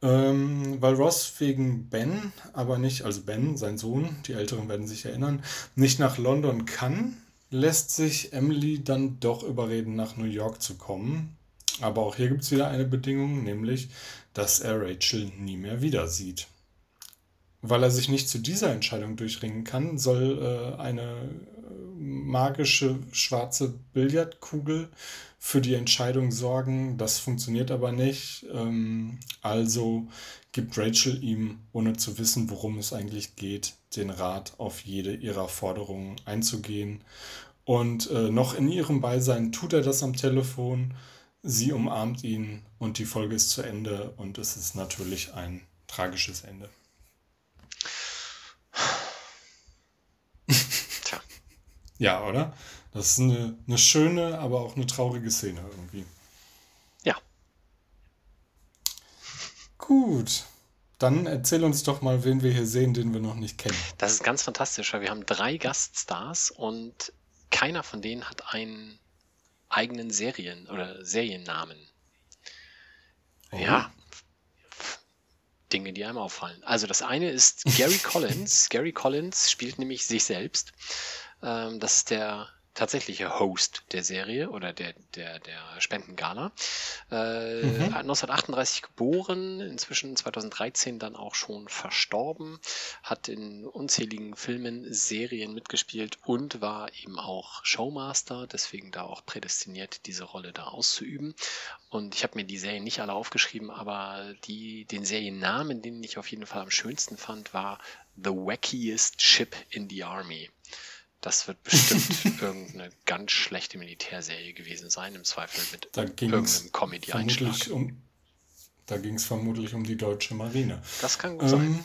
Weil Ross wegen Ben, aber nicht, also Ben, sein Sohn, die Älteren werden sich erinnern, nicht nach London kann, lässt sich Emily dann doch überreden, nach New York zu kommen. Aber auch hier gibt es wieder eine Bedingung, nämlich, dass er Rachel nie mehr wieder sieht. Weil er sich nicht zu dieser Entscheidung durchringen kann, soll eine magische schwarze Billardkugel für die Entscheidung sorgen. Das funktioniert aber nicht. Also gibt Rachel ihm, ohne zu wissen, worum es eigentlich geht, den Rat, auf jede ihrer Forderungen einzugehen. Und noch in ihrem Beisein tut er das am Telefon. Sie umarmt ihn und die Folge ist zu Ende. Und es ist natürlich ein tragisches Ende. Ja, oder? Das ist eine schöne, aber auch eine traurige Szene irgendwie. Ja. Gut. Dann erzähl uns doch mal, wen wir hier sehen, den wir noch nicht kennen. Das ist ganz fantastisch, weil wir haben 3 Gaststars und keiner von denen hat einen eigenen Seriennamen. Oh. Ja. Dinge, die einem auffallen. Also das eine ist Gary Collins. Gary Collins spielt nämlich sich selbst. Das ist der tatsächliche Host der Serie oder der Spendengala. 1938 geboren, inzwischen 2013 dann auch schon verstorben, hat in unzähligen Filmen, Serien mitgespielt und war eben auch Showmaster, deswegen da auch prädestiniert, diese Rolle da auszuüben. Und ich habe mir die Serien nicht alle aufgeschrieben, aber den Seriennamen, den ich auf jeden Fall am schönsten fand, war The Wackiest Ship in the Army. Das wird bestimmt irgendeine ganz schlechte Militärserie gewesen sein, im Zweifel mit irgendeinem Comedy-Einschlag. Da ging es vermutlich um die deutsche Marine. Das kann gut sein.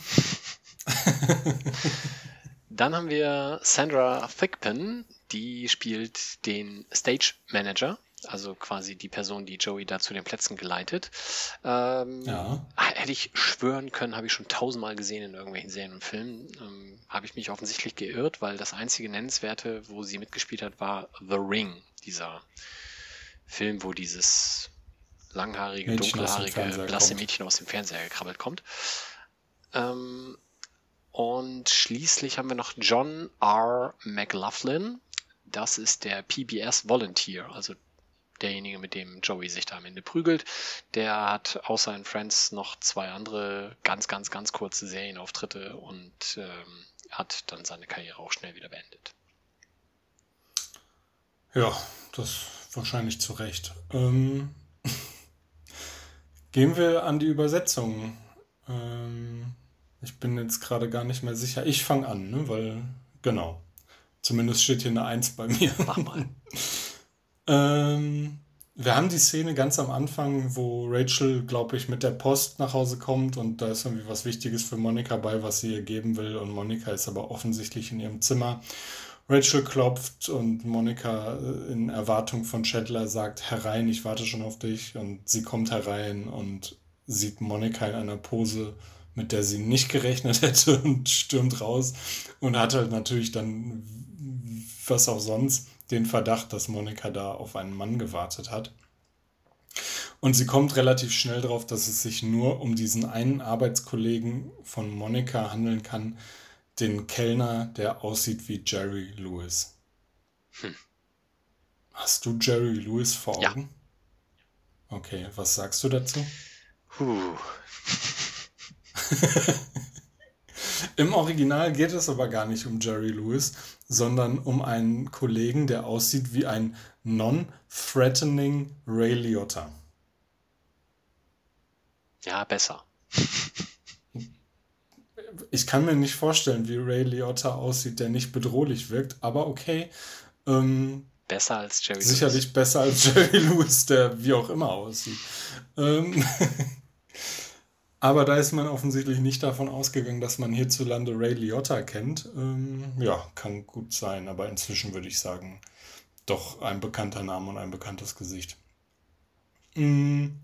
Dann haben wir Sandra Thigpen, die spielt den Stage Manager, also quasi die Person, die Joey da zu den Plätzen geleitet. Hätte ich schwören können, habe ich schon 1000-mal gesehen in irgendwelchen Serien und Filmen. Habe ich mich offensichtlich geirrt, weil das einzige Nennenswerte, wo sie mitgespielt hat, war The Ring, dieser Film, wo dieses langhaarige, dunkelhaarige, blasse Mädchen aus dem Fernseher gekrabbelt kommt. Und schließlich haben wir noch John R. McLaughlin. Das ist der PBS Volunteer, also derjenige, mit dem Joey sich da am Ende prügelt. Der hat außer in Friends noch 2 andere ganz, ganz, ganz kurze Serienauftritte und hat dann seine Karriere auch schnell wieder beendet. Ja, das Wahrscheinlich zu Recht. Gehen wir an die Übersetzung. Ich bin jetzt gerade gar nicht mehr sicher. Ich fange an, ne? Weil, genau. Zumindest steht hier eine 1 bei mir. Mach mal. Wir haben die Szene ganz am Anfang, wo Rachel, glaube ich, mit der Post nach Hause kommt und da ist irgendwie was Wichtiges für Monica bei, was sie ihr geben will. Und Monica ist aber offensichtlich in ihrem Zimmer. Rachel klopft und Monica in Erwartung von Chandler sagt, herein, ich warte schon auf dich. Und sie kommt herein und sieht Monica in einer Pose, mit der sie nicht gerechnet hätte, und stürmt raus und hat halt natürlich dann, was auch sonst, den Verdacht, dass Monica da auf einen Mann gewartet hat. Und sie kommt relativ schnell drauf, dass es sich nur um diesen einen Arbeitskollegen von Monica handeln kann, den Kellner, der aussieht wie Jerry Lewis. Hast du Jerry Lewis vor Augen? Ja. Okay, was sagst du dazu? Im Original geht es aber gar nicht um Jerry Lewis, sondern um einen Kollegen, der aussieht wie ein non-threatening Ray Liotta. Ja, besser. Ich kann mir nicht vorstellen, wie Ray Liotta aussieht, der nicht bedrohlich wirkt, aber okay. Besser als Jerry Lewis. Sicherlich besser als Jerry Lewis, der wie auch immer aussieht. Aber da ist man offensichtlich nicht davon ausgegangen, dass man hierzulande Ray Liotta kennt. Ja, kann gut sein, aber inzwischen würde ich sagen, doch ein bekannter Name und ein bekanntes Gesicht. Dann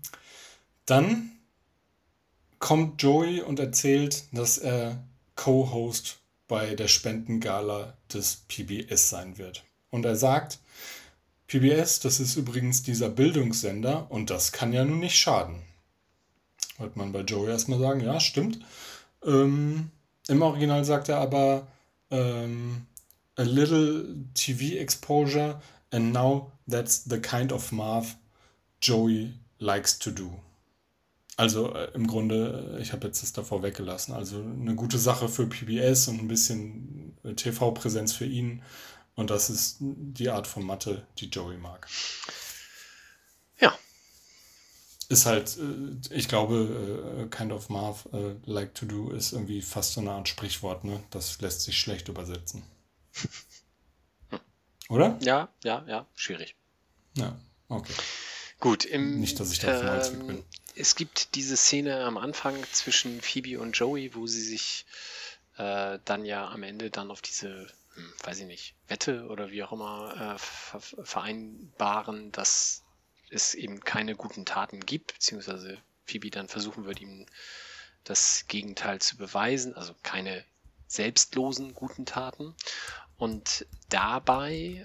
kommt Joey und erzählt, dass er Co-Host bei der Spendengala des PBS sein wird. Und er sagt, PBS, das ist übrigens dieser Bildungssender und das kann ja nun nicht schaden. Wollte man bei Joey erstmal sagen, ja, stimmt. Im Original sagt er aber a little TV exposure and now that's the kind of math Joey likes to do. Also im Grunde, ich habe jetzt das davor weggelassen, also eine gute Sache für PBS und ein bisschen TV-Präsenz für ihn und das ist die Art von Mathe, die Joey mag. Ja. Ist halt, ich glaube, kind of math like to do ist irgendwie fast so eine Art Sprichwort, ne? Das lässt sich schlecht übersetzen. Oder? Ja, schwierig. Ja, okay. Gut, nicht, dass ich da vom Holzweg bin. Es gibt diese Szene am Anfang zwischen Phoebe und Joey, wo sie sich dann ja am Ende dann auf diese, weiß ich nicht, Wette oder wie auch immer vereinbaren, dass es eben keine guten Taten gibt, beziehungsweise Phoebe dann versuchen wird, ihm das Gegenteil zu beweisen, also keine selbstlosen guten Taten. Und dabei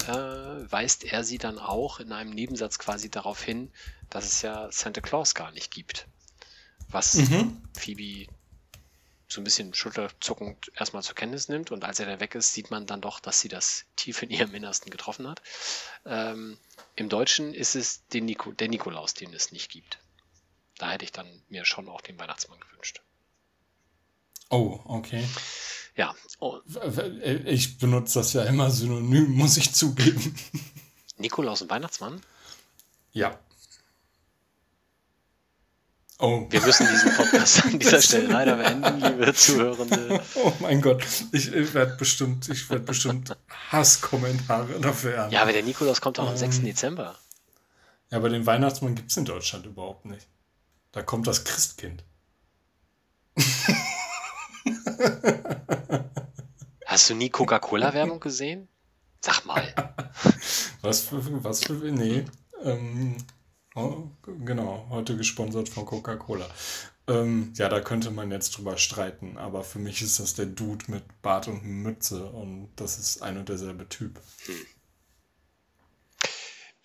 weist er sie dann auch in einem Nebensatz quasi darauf hin, dass es ja Santa Claus gar nicht gibt. Was Phoebe so ein bisschen schulterzuckend erstmal zur Kenntnis nimmt. Und als er da weg ist, sieht man dann doch, dass sie das tief in ihrem Innersten getroffen hat. Im Deutschen ist es der Nikolaus, den es nicht gibt. Da hätte ich dann mir schon auch den Weihnachtsmann gewünscht. Oh, okay. Ja. Oh. Ich benutze das ja immer synonym, muss ich zugeben. Nikolaus und Weihnachtsmann? Ja. Oh. Wir müssen diesen Podcast an dieser Stelle leider beenden, liebe Zuhörende. Oh mein Gott, ich werde bestimmt Hasskommentare dafür ernten. Ja, aber der Nikolaus kommt auch am 6. Dezember. Ja, aber den Weihnachtsmann gibt es in Deutschland überhaupt nicht. Da kommt das Christkind. Hast du nie Coca-Cola-Werbung gesehen? Sag mal. Was für... Nee. Oh, genau, heute gesponsert von Coca-Cola. Ja, da könnte man jetzt drüber streiten, aber für mich ist das der Dude mit Bart und Mütze und das ist ein und derselbe Typ.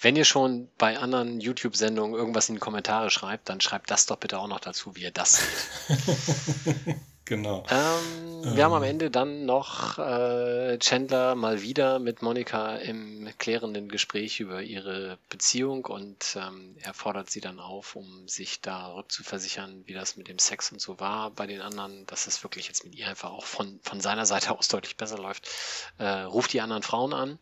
Wenn ihr schon bei anderen YouTube-Sendungen irgendwas in die Kommentare schreibt, dann schreibt das doch bitte auch noch dazu, wie ihr das seht. Genau. Wir haben am Ende dann noch Chandler mal wieder mit Monica im klärenden Gespräch über ihre Beziehung und er fordert sie dann auf, um sich da rückzuversichern, wie das mit dem Sex und so war bei den anderen, dass es wirklich jetzt mit ihr einfach auch von seiner Seite aus deutlich besser läuft. Ruft die anderen Frauen an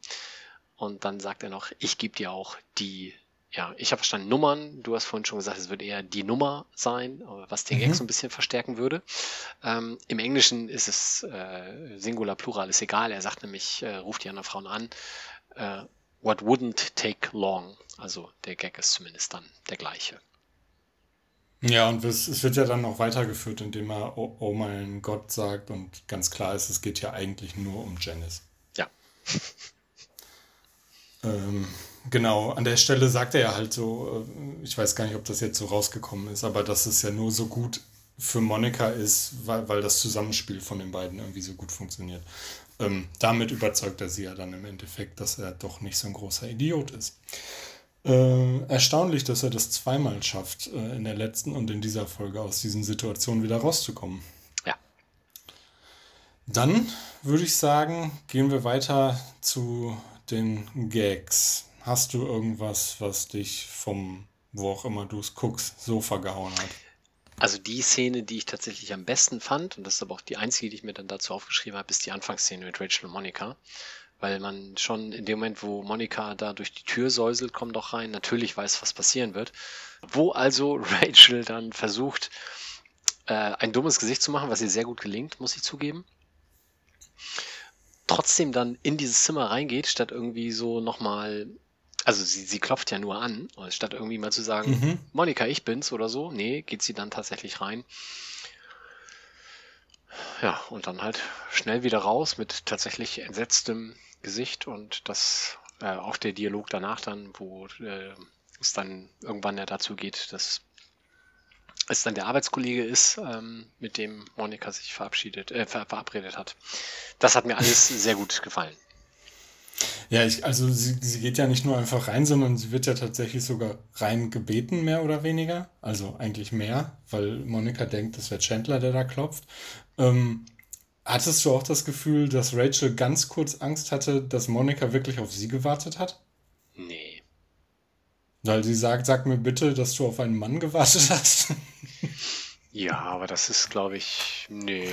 Und dann sagt er noch, ich gebe dir auch die, ja, ich habe verstanden, Nummern. Du hast vorhin schon gesagt, es wird eher die Nummer sein, was den Gag so ein bisschen verstärken würde. Im Englischen ist es Singular, Plural, ist egal. Er sagt nämlich, ruft die anderen Frauen an, what wouldn't take long. Also der Gag ist zumindest dann der gleiche. Ja, und es wird ja dann noch weitergeführt, indem er oh mein Gott sagt und ganz klar ist, es geht ja eigentlich nur um Janice. Ja. Genau, an der Stelle sagt er ja halt so, ich weiß gar nicht, ob das jetzt so rausgekommen ist, aber dass es ja nur so gut für Monica ist, weil das Zusammenspiel von den beiden irgendwie so gut funktioniert. Damit überzeugt er sie ja dann im Endeffekt, dass er doch nicht so ein großer Idiot ist. Erstaunlich, dass er das zweimal schafft, in der letzten und in dieser Folge aus diesen Situationen wieder rauszukommen. Ja. Dann würde ich sagen, gehen wir weiter zu den Gags. Hast du irgendwas, was dich vom, wo auch immer du es guckst, Sofa gehauen hat? Also die Szene, die ich tatsächlich am besten fand, und das ist aber auch die einzige, die ich mir dann dazu aufgeschrieben habe, ist die Anfangsszene mit Rachel und Monica. Weil man schon in dem Moment, wo Monica da durch die Tür säuselt, kommt doch rein, natürlich weiß, was passieren wird. Wo also Rachel dann versucht, ein dummes Gesicht zu machen, was ihr sehr gut gelingt, muss ich zugeben. Trotzdem dann in dieses Zimmer reingeht, statt irgendwie so nochmal, also sie klopft ja nur an, statt irgendwie mal zu sagen, Monica, ich bin's oder so, nee, geht sie dann tatsächlich rein. Ja, und dann halt schnell wieder raus mit tatsächlich entsetztem Gesicht und das auch der Dialog danach dann, wo es dann irgendwann ja dazu geht, dass es dann der Arbeitskollege ist, mit dem Monica sich verabredet hat. Das hat mir alles sehr gut gefallen. Ja, also sie geht ja nicht nur einfach rein, sondern sie wird ja tatsächlich sogar rein gebeten, mehr oder weniger. Also eigentlich mehr, weil Monica denkt, das wäre Chandler, der da klopft. Hattest du auch das Gefühl, dass Rachel ganz kurz Angst hatte, dass Monica wirklich auf sie gewartet hat? Nee. Weil sie sagt, sag mir bitte, dass du auf einen Mann gewartet hast. Ja, aber das ist, glaube ich, nee.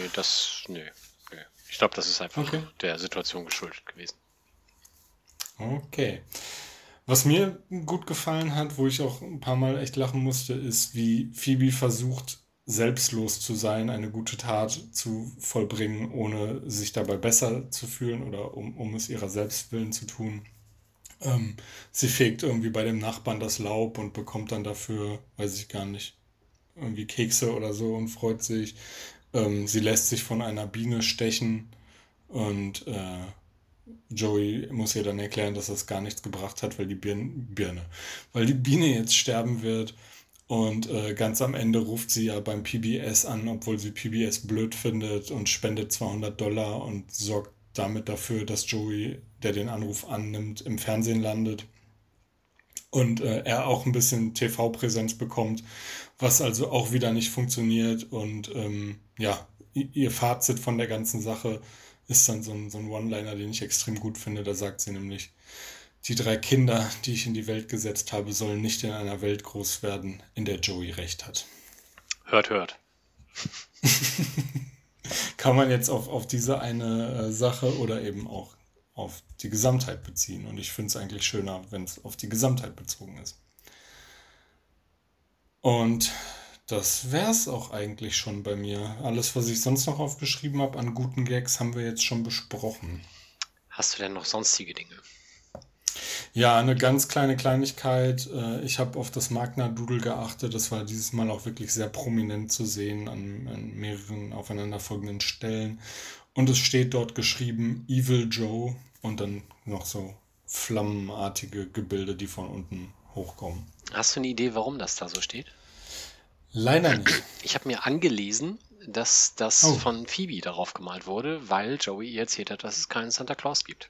Ich glaube, das ist einfach der Situation geschuldet gewesen. Okay. Was mir gut gefallen hat, wo ich auch ein paar Mal echt lachen musste, ist, wie Phoebe versucht, selbstlos zu sein, eine gute Tat zu vollbringen, ohne sich dabei besser zu fühlen oder um es ihrer selbst willen zu tun. Sie fegt irgendwie bei dem Nachbarn das Laub und bekommt dann dafür, weiß ich gar nicht, irgendwie Kekse oder so und freut sich. Sie lässt sich von einer Biene stechen und Joey muss ihr dann erklären, dass das gar nichts gebracht hat, weil die Biene jetzt sterben wird. Und ganz am Ende ruft sie ja beim PBS an, obwohl sie PBS blöd findet und spendet $200 und sorgt damit dafür, dass Joey, der den Anruf annimmt, im Fernsehen landet und er auch ein bisschen TV-Präsenz bekommt, was also auch wieder nicht funktioniert. Und ihr Fazit von der ganzen Sache ist dann so ein One-Liner, den ich extrem gut finde. Da sagt sie nämlich, die 3 Kinder, die ich in die Welt gesetzt habe, sollen nicht in einer Welt groß werden, in der Joey recht hat. Hört, hört. Kann man jetzt auf diese eine Sache oder eben auch auf die Gesamtheit beziehen. Und ich finde es eigentlich schöner, wenn es auf die Gesamtheit bezogen ist. Und das wär's auch eigentlich schon bei mir. Alles, was ich sonst noch aufgeschrieben habe an guten Gags, haben wir jetzt schon besprochen. Hast du denn noch sonstige Dinge? Ja, eine ganz kleine Kleinigkeit. Ich habe auf das Magna-Doodle geachtet. Das war dieses Mal auch wirklich sehr prominent zu sehen an mehreren aufeinanderfolgenden Stellen. Und es steht dort geschrieben Evil Joe und dann noch so flammenartige Gebilde, die von unten hochkommen. Hast du eine Idee, warum das da so steht? Leider nicht. Ich habe mir angelesen, dass das von Phoebe darauf gemalt wurde, weil Joey ihr erzählt hat, dass es keinen Santa Claus gibt.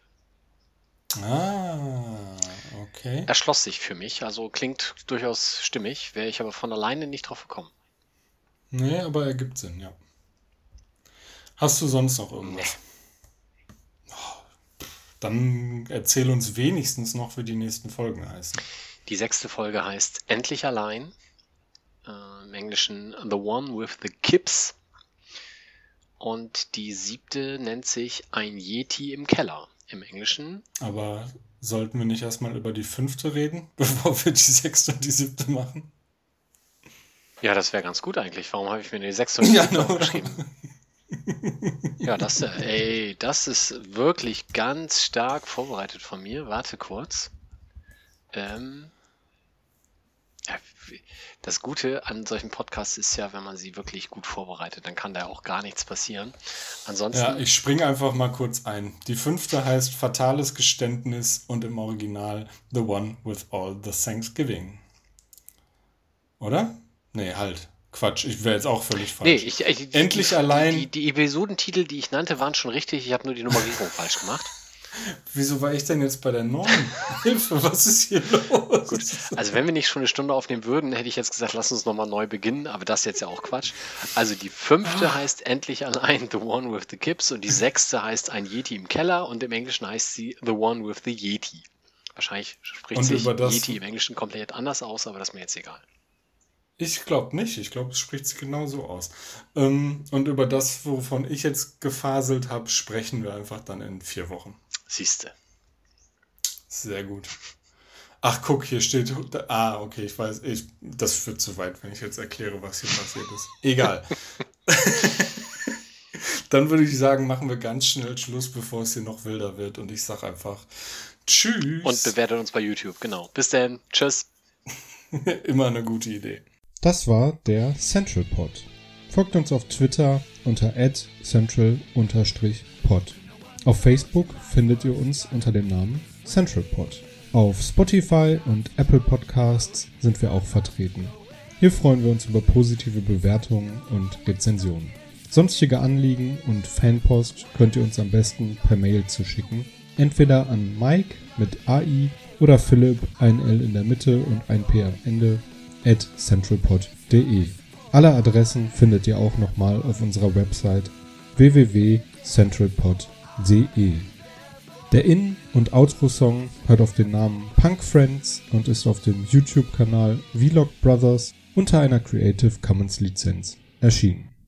Ah, okay. Erschloss sich für mich, also klingt durchaus stimmig, wäre ich aber von alleine nicht drauf gekommen. Nee, aber ergibt Sinn, ja. Hast du sonst noch irgendwas? Nee. Oh, dann erzähl uns wenigstens noch, wie die nächsten Folgen heißen. Die 6. Folge heißt Endlich allein. Im Englischen The One with the Kips. Und die 7. nennt sich Ein Yeti im Keller. Im Englischen. Aber Sollten wir nicht erstmal über die 5. reden, bevor wir die 6. und die 7. machen? Ja, das wäre ganz gut eigentlich. Warum habe ich mir die 6. und die 7. geschrieben? Ja, das ist wirklich ganz stark vorbereitet von mir. Warte kurz. Das Gute an solchen Podcasts ist ja, wenn man sie wirklich gut vorbereitet, dann kann da auch gar nichts passieren. Ansonsten. Ja, ich springe einfach mal kurz ein. Die 5. heißt Fatales Geständnis und im Original The One with All the Thanksgiving. Oder? Nee, halt. Quatsch, ich wäre jetzt auch völlig falsch. Nee, endlich allein. Die Episodentitel, die ich nannte, waren schon richtig. Ich habe nur die Nummerierung falsch gemacht. Wieso war ich denn jetzt bei der 9? Hilfe, was ist hier los? Gut. Also wenn wir nicht schon eine Stunde aufnehmen würden, hätte ich jetzt gesagt, lass uns nochmal neu beginnen, aber das ist jetzt ja auch Quatsch. Also die 5. heißt Endlich allein The One with the Kips und die 6. heißt Ein Yeti im Keller und im Englischen heißt sie The One with the Yeti. Wahrscheinlich spricht sich Yeti im Englischen komplett anders aus, aber das ist mir jetzt egal. Ich glaube nicht. Ich glaube, es spricht sich genauso aus. Und über das, wovon ich jetzt gefaselt habe, sprechen wir einfach dann in 4 Wochen. Siehste. Sehr gut. Ach, guck, hier steht... Ah, okay, ich weiß. Das führt zu weit, wenn ich jetzt erkläre, was hier passiert ist. Egal. Dann würde ich sagen, machen wir ganz schnell Schluss, bevor es hier noch wilder wird. Und ich sage einfach Tschüss. Und bewertet uns bei YouTube, genau. Bis dann. Tschüss. Immer eine gute Idee. Das war der Central Pod. Folgt uns auf Twitter unter @central_pod. Auf Facebook findet ihr uns unter dem Namen Central Pod. Auf Spotify und Apple Podcasts sind wir auch vertreten. Hier freuen wir uns über positive Bewertungen und Rezensionen. Sonstige Anliegen und Fanpost könnt ihr uns am besten per Mail zuschicken. Entweder an Mike mit AI oder Philipp, ein L in der Mitte und ein P am Ende, @centralpod.de. Alle Adressen findet ihr auch nochmal auf unserer Website www.centralpod.de. Der In- und Outro-Song hört auf den Namen Punk Friends und ist auf dem YouTube-Kanal Vlog Brothers unter einer Creative Commons Lizenz erschienen.